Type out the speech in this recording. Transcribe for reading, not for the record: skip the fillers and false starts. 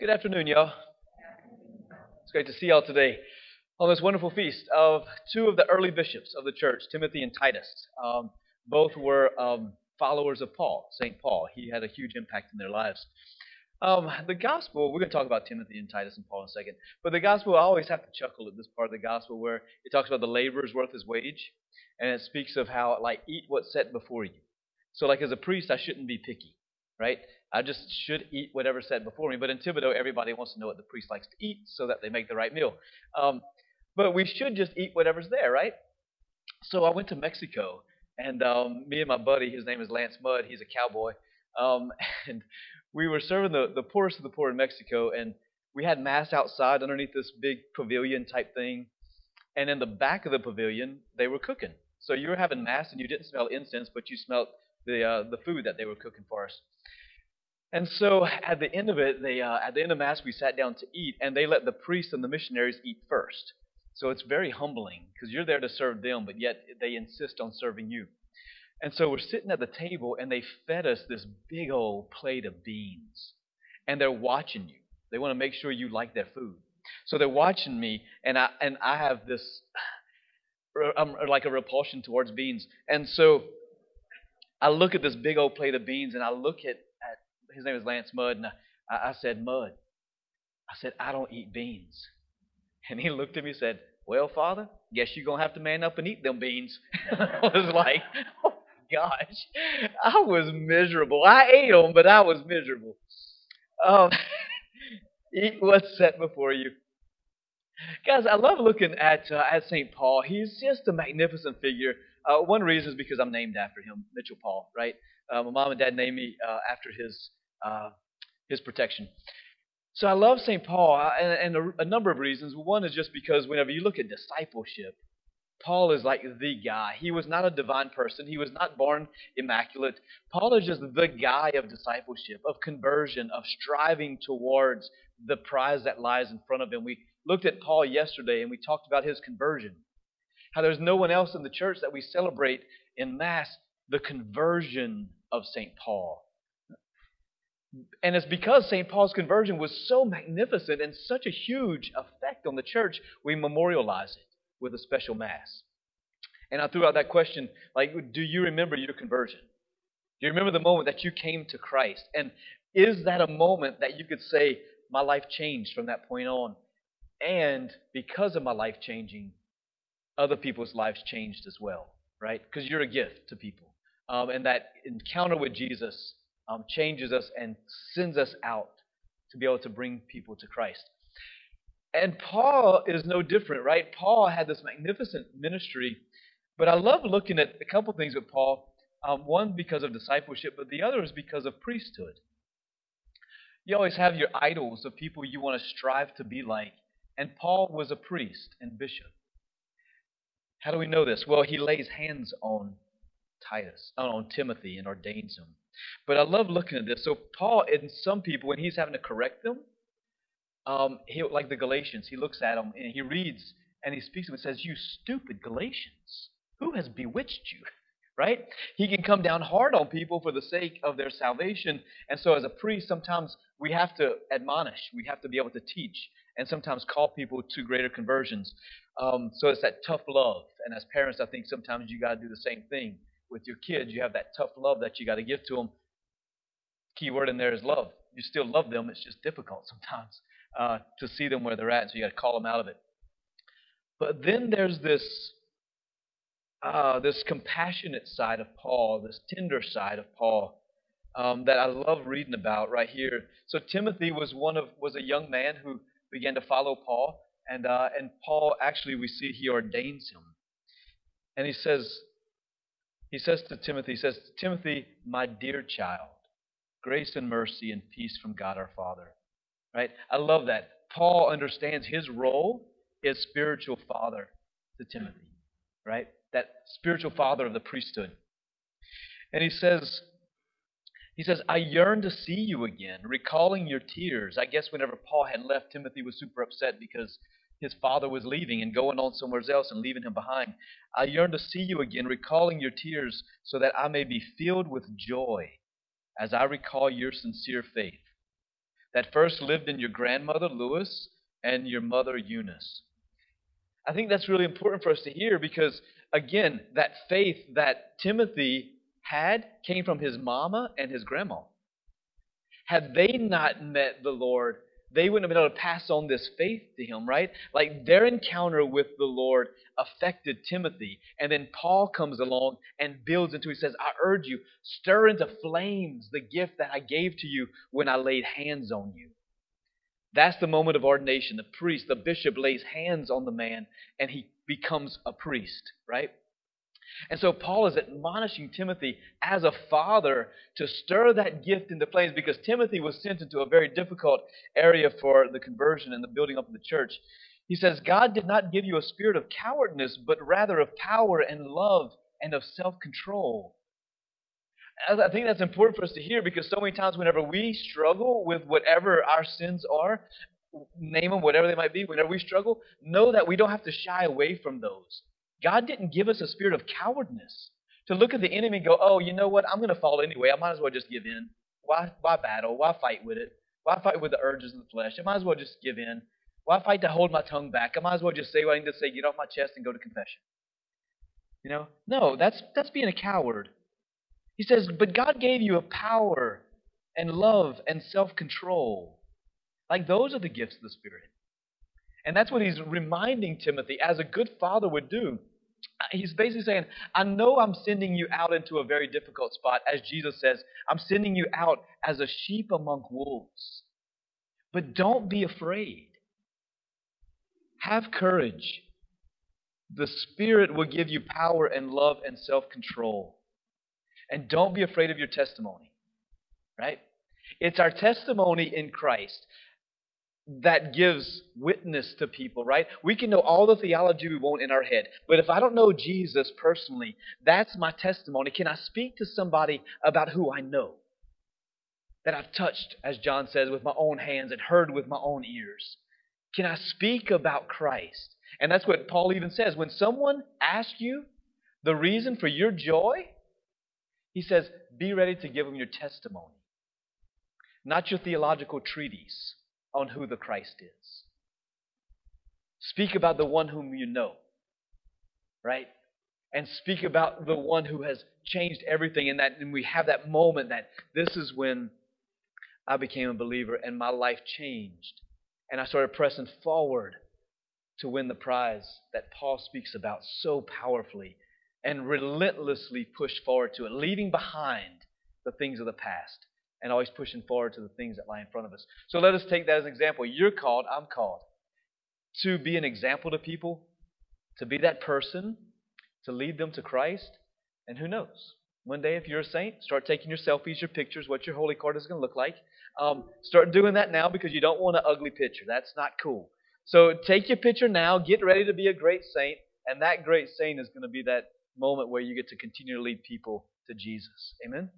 Good afternoon, y'all. It's great to see y'all today on this wonderful feast of two of the early bishops of the church, Timothy and Titus. Both were followers of Paul, St. Paul. He had a huge impact in their lives. The gospel, we're going to talk about Timothy and Titus and Paul in a second, but the gospel, I always have to chuckle at this part of the gospel where it talks about the laborer's worth his wage, and it speaks of how, like, eat what's set before you. So, like, as a priest, I shouldn't be picky, right? I just should eat whatever's set before me. But in Thibodeau, everybody wants to know what the priest likes to eat so that they make the right meal. But we should just eat whatever's there, right? So I went to Mexico, and me and my buddy, his name is Lance Mudd. He's a cowboy. And we were serving the poorest of the poor in Mexico, and we had mass outside underneath this big pavilion-type thing. And in the back of the pavilion, they were cooking. So you were having mass, and you didn't smell incense, but you smelled the food that they were cooking for us. And so at the end of it, at the end of Mass, we sat down to eat, and they let the priests and the missionaries eat first. So it's very humbling because you're there to serve them, but yet they insist on serving you. And so we're sitting at the table, and they fed us this big old plate of beans, and they're watching you. They want to make sure you like their food. So they're watching me, and I have this like a repulsion towards beans. And so I look at this big old plate of beans, and I look at his name is Lance Mudd, and I said, Mudd, I don't eat beans. And he looked at me and said, well, Father, guess you're going to have to man up and eat them beans. I was like, oh, gosh. I was miserable. I ate them, but I was miserable. Eat what's set before you. Guys, I love looking at St. Paul. He's just a magnificent figure. One reason is because I'm named after him, Mitchell Paul, right? My mom and dad named me after his protection. So I love St. Paul, and a number of reasons. One is just because whenever you look at discipleship, Paul is like the guy. He was not a divine person. He was not born immaculate. Paul is just the guy of discipleship, of conversion, of striving towards the prize that lies in front of him. We looked at Paul yesterday, and we talked about his conversion, how there's no one else in the church that we celebrate in Mass, the conversion of St. Paul. And it's because St. Paul's conversion was so magnificent and such a huge effect on the church, we memorialize it with a special Mass. And I threw out that question, like, do you remember your conversion? Do you remember the moment that you came to Christ? And is that a moment that you could say, my life changed from that point on? And because of my life changing, other people's lives changed as well, right? Because you're a gift to people. And that encounter with Jesus changes us and sends us out to be able to bring people to Christ. And Paul is no different, right? Paul had this magnificent ministry, but I love looking at a couple things with Paul. One, because of discipleship, but the other is because of priesthood. You always have your idols of people you want to strive to be like, and Paul was a priest and bishop. How do we know this? Well, he lays hands on Timothy and ordains him. But I love looking at this. So Paul, and some people, when he's having to correct them, he, like the Galatians, he looks at them and he reads and he speaks to them and says, you stupid Galatians, who has bewitched you? Right? He can come down hard on people for the sake of their salvation. And so as a priest, sometimes we have to admonish. We have to be able to teach and sometimes call people to greater conversions. So it's that tough love. And as parents, I think sometimes you got to do the same thing. With your kids, you have that tough love that you got to give to them. Key word in there is love. You still love them. It's just difficult sometimes to see them where they're at, so you got to call them out of it. But then there's this compassionate side of Paul, this tender side of Paul that I love reading about right here. So Timothy was a young man who began to follow Paul, and Paul actually we see he ordains him, and he says. He says to Timothy, my dear child, grace and mercy and peace from God our Father. Right? I love that. Paul understands his role is spiritual father to Timothy. Right? That spiritual father of the priesthood. And he says, I yearn to see you again, recalling your tears. I guess whenever Paul had left, Timothy was super upset because his father was leaving and going on somewhere else and leaving him behind. I yearn to see you again, recalling your tears, so that I may be filled with joy as I recall your sincere faith, that first lived in your grandmother, Lois, and your mother, Eunice. I think that's really important for us to hear because, again, that faith that Timothy had came from his mama and his grandma. Had they not met the Lord, they wouldn't have been able to pass on this faith to him, right? Like their encounter with the Lord affected Timothy. And then Paul comes along and builds into it. He says, I urge you, stir into flames the gift that I gave to you when I laid hands on you. That's the moment of ordination. The priest, the bishop lays hands on the man and he becomes a priest, right? And so Paul is admonishing Timothy as a father to stir that gift into flames because Timothy was sent into a very difficult area for the conversion and the building up of the church. He says, God did not give you a spirit of cowardness, but rather of power and love and of self-control. I think that's important for us to hear because so many times whenever we struggle with whatever our sins are, name them, whatever they might be, whenever we struggle, know that we don't have to shy away from those. God didn't give us a spirit of cowardness to look at the enemy and go, oh, you know what, I'm going to fall anyway. I might as well just give in. Why battle? Why fight with it? Why fight with the urges of the flesh? I might as well just give in. Why fight to hold my tongue back? I might as well just say what I need to say, get off my chest and go to confession. You know, no, that's being a coward. He says, but God gave you a power and love and self-control. Like those are the gifts of the Spirit. And that's what he's reminding Timothy as a good father would do. He's basically saying, I know I'm sending you out into a very difficult spot. As Jesus says, I'm sending you out as a sheep among wolves. But don't be afraid. Have courage. The Spirit will give you power and love and self-control. And don't be afraid of your testimony. Right? It's our testimony in Christ that gives witness to people, right? We can know all the theology we want in our head, but if I don't know Jesus personally, that's my testimony. Can I speak to somebody about who I know? That I've touched, as John says, with my own hands and heard with my own ears. Can I speak about Christ? And that's what Paul even says. When someone asks you the reason for your joy, he says, be ready to give them your testimony, not your theological treatise on who the Christ is. Speak about the one whom you know, right? And speak about the one who has changed everything. And we have that moment that this is when I became a believer and my life changed. And I started pressing forward to win the prize that Paul speaks about so powerfully and relentlessly pushed forward to it, leaving behind the things of the past. And always pushing forward to the things that lie in front of us. So let us take that as an example. You're called, I'm called, to be an example to people, to be that person, to lead them to Christ. And who knows? One day if you're a saint, start taking your selfies, your pictures, what your holy card is going to look like. Start doing that now because you don't want an ugly picture. That's not cool. So take your picture now, get ready to be a great saint, and that great saint is going to be that moment where you get to continue to lead people to Jesus. Amen?